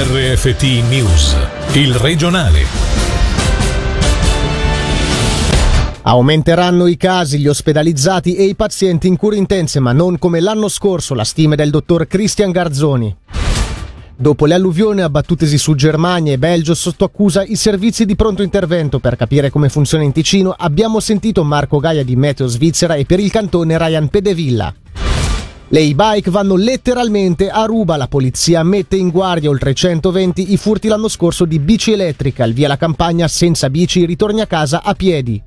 RFT News, il regionale. Aumenteranno i casi, gli ospedalizzati e i pazienti in cure intense, ma non come l'anno scorso, la stima del dottor Christian Garzoni. Dopo le alluvioni abbattutesi su Germania e Belgio, sotto accusa i servizi di pronto intervento. Per capire come funziona in Ticino abbiamo sentito Marco Gaia di Meteo Svizzera e per il cantone Ryan Pedevilla. Le e-bike vanno letteralmente a ruba, la polizia mette in guardia oltre 120 i furti l'anno scorso di bici elettrica, il via la campagna senza bici ritorni a casa a piedi.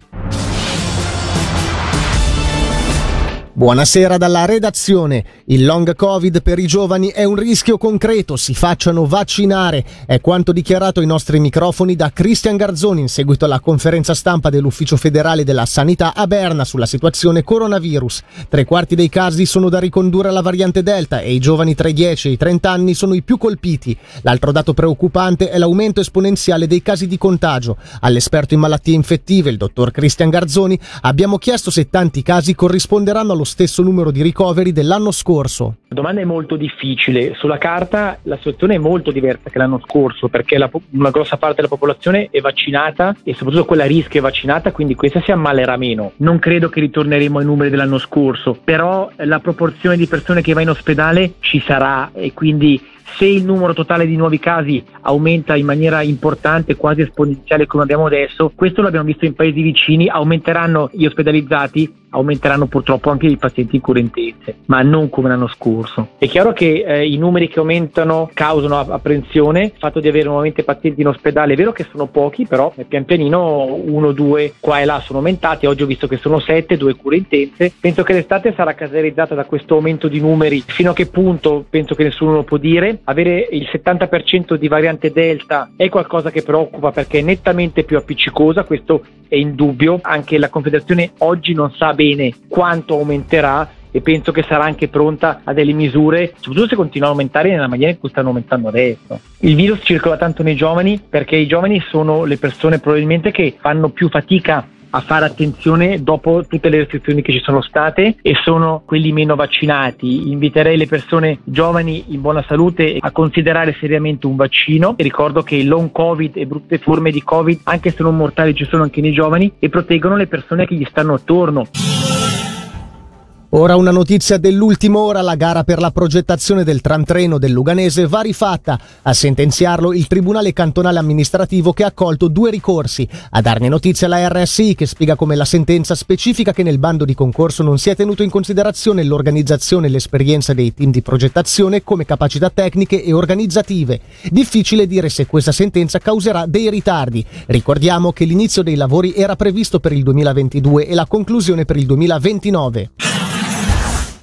Buonasera dalla redazione. Il long covid per i giovani è un rischio concreto, si facciano vaccinare. È quanto dichiarato ai nostri microfoni da Christian Garzoni in seguito alla conferenza stampa dell'Ufficio Federale della Sanità a Berna sulla situazione coronavirus. 3/4 dei casi sono da ricondurre alla variante Delta e i giovani tra i 10 e i 30 anni sono i più colpiti. L'altro dato preoccupante è l'aumento esponenziale dei casi di contagio. All'esperto in malattie infettive, il dottor Christian Garzoni, abbiamo chiesto se tanti casi corrisponderanno allo stesso numero di ricoveri dell'anno scorso. La domanda è molto difficile. Sulla carta la situazione è molto diversa che l'anno scorso, perché una grossa parte della popolazione è vaccinata e soprattutto quella a rischio è vaccinata, quindi questa si ammalerà meno. Non credo che ritorneremo ai numeri dell'anno scorso, però la proporzione di persone che va in ospedale ci sarà e quindi se il numero totale di nuovi casi aumenta in maniera importante, quasi esponenziale come abbiamo adesso, questo l'abbiamo visto in paesi vicini, aumenteranno gli ospedalizzati, aumenteranno purtroppo anche i pazienti in cure intense, ma non come l'anno scorso. È chiaro che i numeri che aumentano causano apprensione, il fatto di avere nuovamente pazienti in ospedale è vero che sono pochi, però pian pianino 1, 2 qua e là sono aumentati, oggi ho visto che sono 7, 2 cure intense, penso che l'estate sarà caratterizzata da questo aumento di numeri, fino a che punto penso che nessuno lo può dire. Avere il 70% di variante Delta è qualcosa che preoccupa perché è nettamente più appiccicosa, questo è indubbio, anche la Confederazione oggi non sa bene quanto aumenterà e penso che sarà anche pronta a delle misure, soprattutto se continua ad aumentare nella maniera in cui stanno aumentando adesso. Il virus circola tanto nei giovani perché i giovani sono le persone probabilmente che fanno più fatica a fare attenzione dopo tutte le restrizioni che ci sono state e sono quelli meno vaccinati. Inviterei le persone giovani in buona salute a considerare seriamente un vaccino. E ricordo che il long covid e brutte forme di covid, anche se non mortali, ci sono anche nei giovani e proteggono le persone che gli stanno attorno. Ora una notizia dell'ultima ora, la gara per la progettazione del tram-treno del Luganese va rifatta. A sentenziarlo il Tribunale cantonale amministrativo che ha accolto 2 ricorsi. A darne notizia la RSI che spiega come la sentenza specifica che nel bando di concorso non si è tenuto in considerazione l'organizzazione e l'esperienza dei team di progettazione come capacità tecniche e organizzative. Difficile dire se questa sentenza causerà dei ritardi. Ricordiamo che l'inizio dei lavori era previsto per il 2022 e la conclusione per il 2029.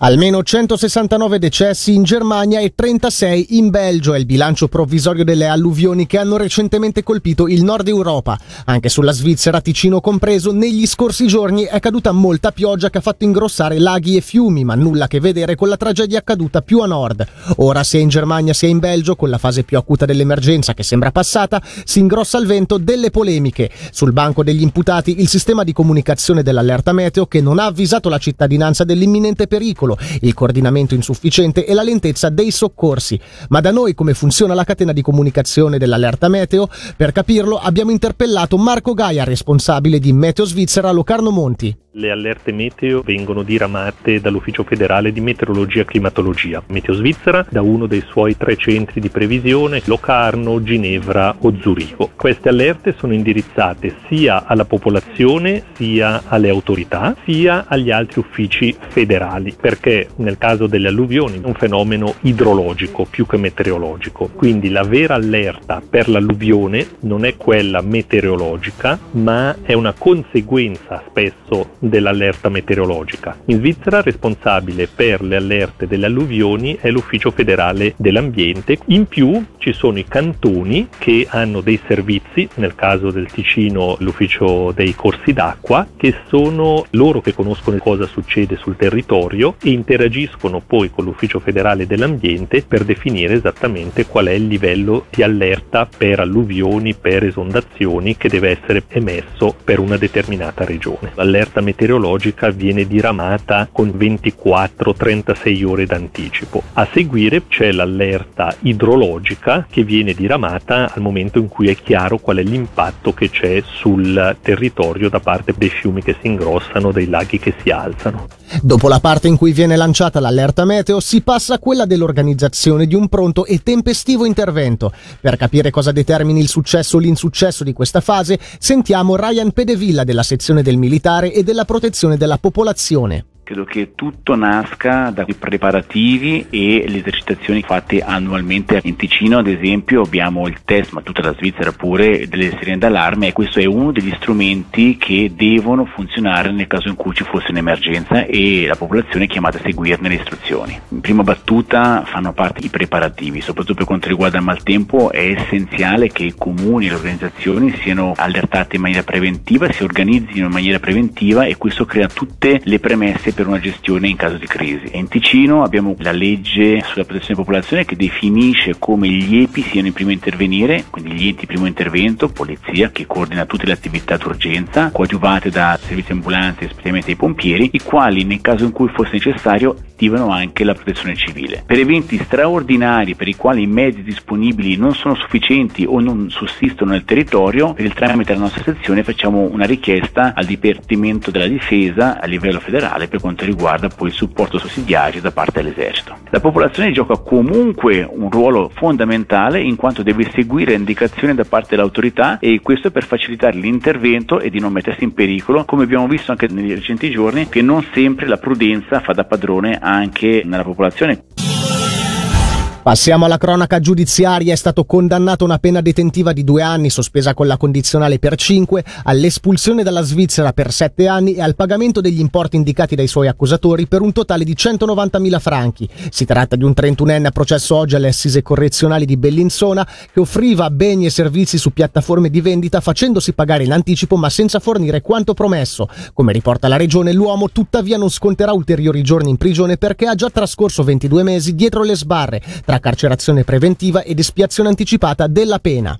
Almeno 169 decessi in Germania e 36 in Belgio è il bilancio provvisorio delle alluvioni che hanno recentemente colpito il nord Europa. Anche sulla Svizzera, Ticino compreso, negli scorsi giorni è caduta molta pioggia che ha fatto ingrossare laghi e fiumi, ma nulla a che vedere con la tragedia accaduta più a nord. Ora sia in Germania sia in Belgio, con la fase più acuta dell'emergenza che sembra passata, si ingrossa al vento delle polemiche. Sul banco degli imputati il sistema di comunicazione dell'allerta meteo che non ha avvisato la cittadinanza dell'imminente pericolo, il coordinamento insufficiente e la lentezza dei soccorsi. Ma da noi come funziona la catena di comunicazione dell'allerta meteo? Per capirlo abbiamo interpellato Marco Gaia, responsabile di Meteo Svizzera Locarno Monti. Le allerte meteo vengono diramate dall'Ufficio Federale di Meteorologia e Climatologia. Meteo Svizzera da uno dei suoi 3 centri di previsione, Locarno, Ginevra o Zurigo. Queste allerte sono indirizzate sia alla popolazione, sia alle autorità, sia agli altri uffici federali, perché nel caso delle alluvioni è un fenomeno idrologico più che meteorologico, quindi la vera allerta per l'alluvione non è quella meteorologica ma è una conseguenza spesso dell'allerta meteorologica. In Svizzera responsabile per le allerte delle alluvioni è l'Ufficio Federale dell'Ambiente, in più ci sono i cantoni che hanno dei servizi, nel caso del Ticino l'ufficio dei corsi d'acqua, che sono loro che conoscono cosa succede sul territorio e interagiscono poi con l'Ufficio Federale dell'Ambiente per definire esattamente qual è il livello di allerta per alluvioni, per esondazioni che deve essere emesso per una determinata regione. L'allerta meteorologica viene diramata con 24-36 ore d'anticipo. A seguire c'è l'allerta idrologica che viene diramata al momento in cui è chiaro qual è l'impatto che c'è sul territorio da parte dei fiumi che si ingrossano, dei laghi che si alzano. Dopo la parte in cui viene lanciata l'allerta meteo, si passa a quella dell'organizzazione di un pronto e tempestivo intervento. Per capire cosa determini il successo o l'insuccesso di questa fase, sentiamo Ryan Pedevilla della sezione del militare e della protezione della popolazione. Credo che tutto nasca dai preparativi e le esercitazioni fatte annualmente. In Ticino, ad esempio, abbiamo il test, ma tutta la Svizzera pure, delle sirene d'allarme, e questo è uno degli strumenti che devono funzionare nel caso in cui ci fosse un'emergenza e la popolazione è chiamata a seguirne le istruzioni. In prima battuta fanno parte i preparativi, soprattutto per quanto riguarda il maltempo. È essenziale che i comuni e le organizzazioni siano allertate in maniera preventiva, si organizzino in maniera preventiva, e questo crea tutte le premesse per una gestione in caso di crisi. In Ticino abbiamo la legge sulla protezione della popolazione che definisce come gli EPI siano i primi a intervenire, quindi gli enti di primo intervento, polizia che coordina tutte le attività d'urgenza, coadiuvate da servizi ambulanti e specialmente i pompieri, i quali nel caso in cui fosse necessario attivano anche la protezione civile. Per eventi straordinari per i quali i mezzi disponibili non sono sufficienti o non sussistono nel territorio, per il tramite della nostra sezione facciamo una richiesta al Dipartimento della Difesa a livello federale per quanto riguarda poi il supporto sussidiario da parte dell'esercito. La popolazione gioca comunque un ruolo fondamentale in quanto deve seguire indicazioni da parte dell'autorità, e questo è per facilitare l'intervento e di non mettersi in pericolo, come abbiamo visto anche negli recenti giorni, che non sempre la prudenza fa da padrone anche nella popolazione. Passiamo alla cronaca giudiziaria. È stato condannato a una pena detentiva di 2 anni, sospesa con la condizionale per 5, all'espulsione dalla Svizzera per 7 anni e al pagamento degli importi indicati dai suoi accusatori per un totale di 190.000 franchi. Si tratta di un 31enne a processo oggi alle assise correzionali di Bellinzona, che offriva beni e servizi su piattaforme di vendita facendosi pagare in anticipo ma senza fornire quanto promesso. Come riporta la regione, l'uomo tuttavia non sconterà ulteriori giorni in prigione perché ha già trascorso 22 mesi dietro le sbarre, tra carcerazione preventiva ed espiazione anticipata della pena.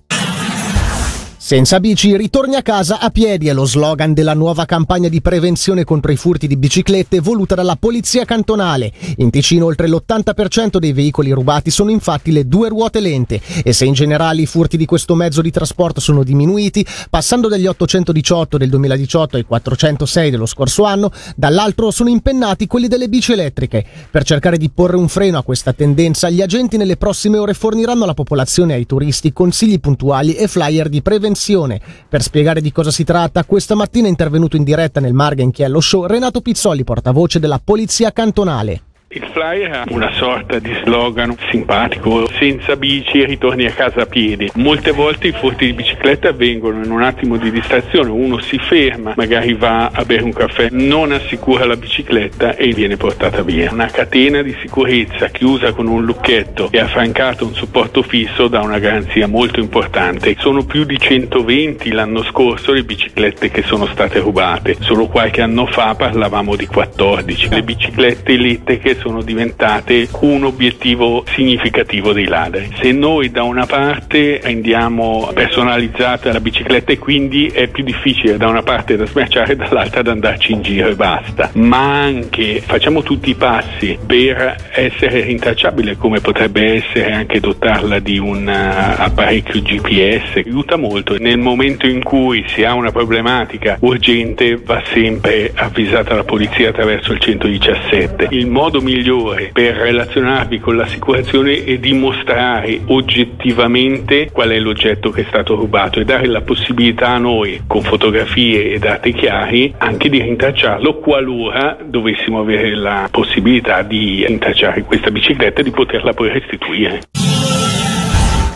Senza bici, ritorni a casa a piedi è lo slogan della nuova campagna di prevenzione contro i furti di biciclette voluta dalla polizia cantonale. In Ticino oltre l'80% dei veicoli rubati sono infatti le 2 ruote lente, e se in generale i furti di questo mezzo di trasporto sono diminuiti, passando dagli 818 del 2018 ai 406 dello scorso anno, dall'altro sono impennati quelli delle bici elettriche. Per cercare di porre un freno a questa tendenza, gli agenti nelle prossime ore forniranno alla popolazione e ai turisti consigli puntuali e flyer di prevenzione. Per spiegare di cosa si tratta, questa mattina è intervenuto in diretta nel Margenchiello Show Renato Pizzoli, portavoce della Polizia Cantonale. Il flyer ha una sorta di slogan simpatico: senza bici ritorni a casa a piedi. Molte volte i furti di bicicletta avvengono in un attimo di distrazione, uno si ferma, magari va a bere un caffè, non assicura la bicicletta e viene portata via. Una catena di sicurezza chiusa con un lucchetto e affrancato un supporto fisso dà una garanzia molto importante. Sono più di 120 l'anno scorso le biciclette che sono state rubate, solo qualche anno fa parlavamo di 14. Le biciclette elettriche sono diventate un obiettivo significativo dei ladri. Se noi da una parte rendiamo personalizzata la bicicletta e quindi è più difficile da una parte da smerciare e dall'altra da andarci in giro e basta, ma anche facciamo tutti i passi per essere rintracciabile, come potrebbe essere anche dotarla di un apparecchio GPS, aiuta molto. Nel momento in cui si ha una problematica urgente va sempre avvisata la polizia attraverso il 117. Il modo migliore per relazionarvi con l'assicurazione e dimostrare oggettivamente qual è l'oggetto che è stato rubato e dare la possibilità a noi, con fotografie e dati chiari, anche di rintracciarlo qualora dovessimo avere la possibilità di rintracciare questa bicicletta e di poterla poi restituire.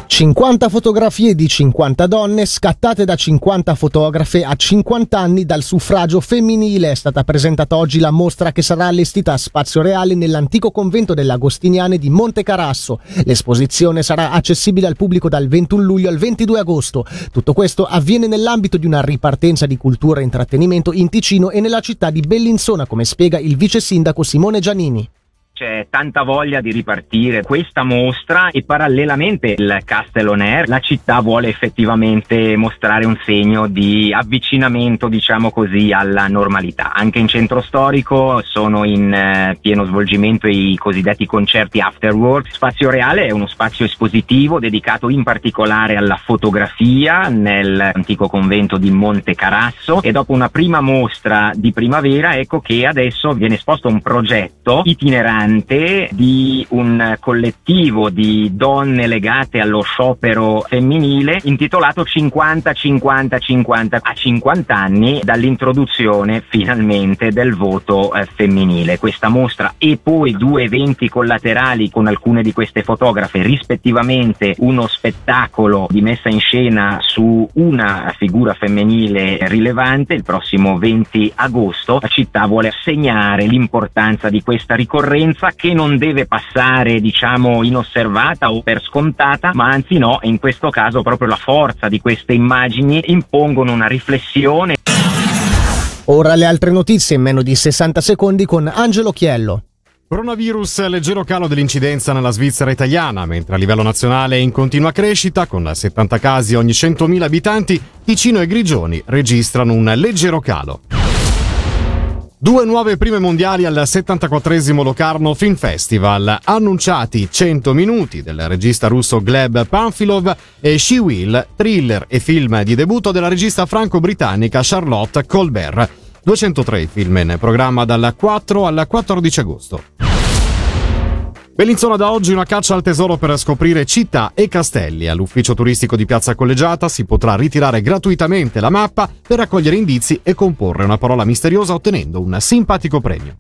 50 fotografie di 50 donne scattate da 50 fotografe a 50 anni dal suffragio femminile. È stata presentata oggi la mostra che sarà allestita a Spazio Reale nell'antico convento delle Agostiniane di Monte Carasso. L'esposizione sarà accessibile al pubblico dal 21 luglio al 22 agosto. Tutto questo avviene nell'ambito di una ripartenza di cultura e intrattenimento in Ticino e nella città di Bellinzona, come spiega il vice sindaco Simone Gianini. C'è tanta voglia di ripartire questa mostra e parallelamente il Castle on Air, la città vuole effettivamente mostrare un segno di avvicinamento, diciamo così, alla normalità. Anche in centro storico sono in pieno svolgimento i cosiddetti concerti Afterworld. Spazio Reale è uno spazio espositivo dedicato in particolare alla fotografia nell'antico convento di Monte Carasso, e dopo una prima mostra di primavera ecco che adesso viene esposto un progetto itinerante di un collettivo di donne legate allo sciopero femminile intitolato 50-50-50, a 50 anni dall'introduzione finalmente del voto femminile. Questa mostra e poi due eventi collaterali con alcune di queste fotografe, rispettivamente uno spettacolo di messa in scena su una figura femminile rilevante. Il prossimo 20 agosto la città vuole segnare l'importanza di questa ricorrenza, che non deve passare diciamo inosservata o per scontata, ma anzi no, in questo caso proprio la forza di queste immagini impongono una riflessione. Ora le altre notizie in meno di 60 secondi con Angelo Chiello. Coronavirus, leggero calo dell'incidenza nella Svizzera italiana, mentre a livello nazionale è in continua crescita, con 70 casi ogni 100.000 abitanti. Ticino e Grigioni registrano un leggero calo. Due nuove prime mondiali al 74esimo Locarno Film Festival, annunciati 100 minuti del regista russo Gleb Panfilov e She Will, thriller e film di debutto della regista franco-britannica Charlotte Colbert. 203 film in programma dal 4 al 14 agosto. Bellinzona da oggi una caccia al tesoro per scoprire città e castelli. All'ufficio turistico di Piazza Collegiata si potrà ritirare gratuitamente la mappa per raccogliere indizi e comporre una parola misteriosa ottenendo un simpatico premio.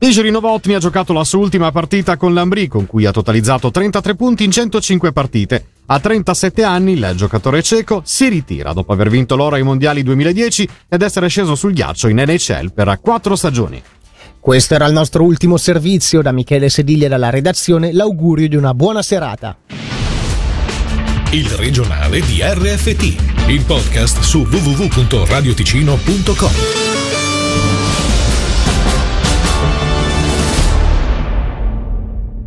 Igeri Novotny ha giocato la sua ultima partita con l'Ambri, con cui ha totalizzato 33 punti in 105 partite. A 37 anni il giocatore ceco si ritira dopo aver vinto l'oro ai mondiali 2010 ed essere sceso sul ghiaccio in NHL per 4 stagioni. Questo era il nostro ultimo servizio. Da Michele Sediglia dalla redazione, l'augurio di una buona serata. Il regionale di RFT, il podcast su www.radioticino.com.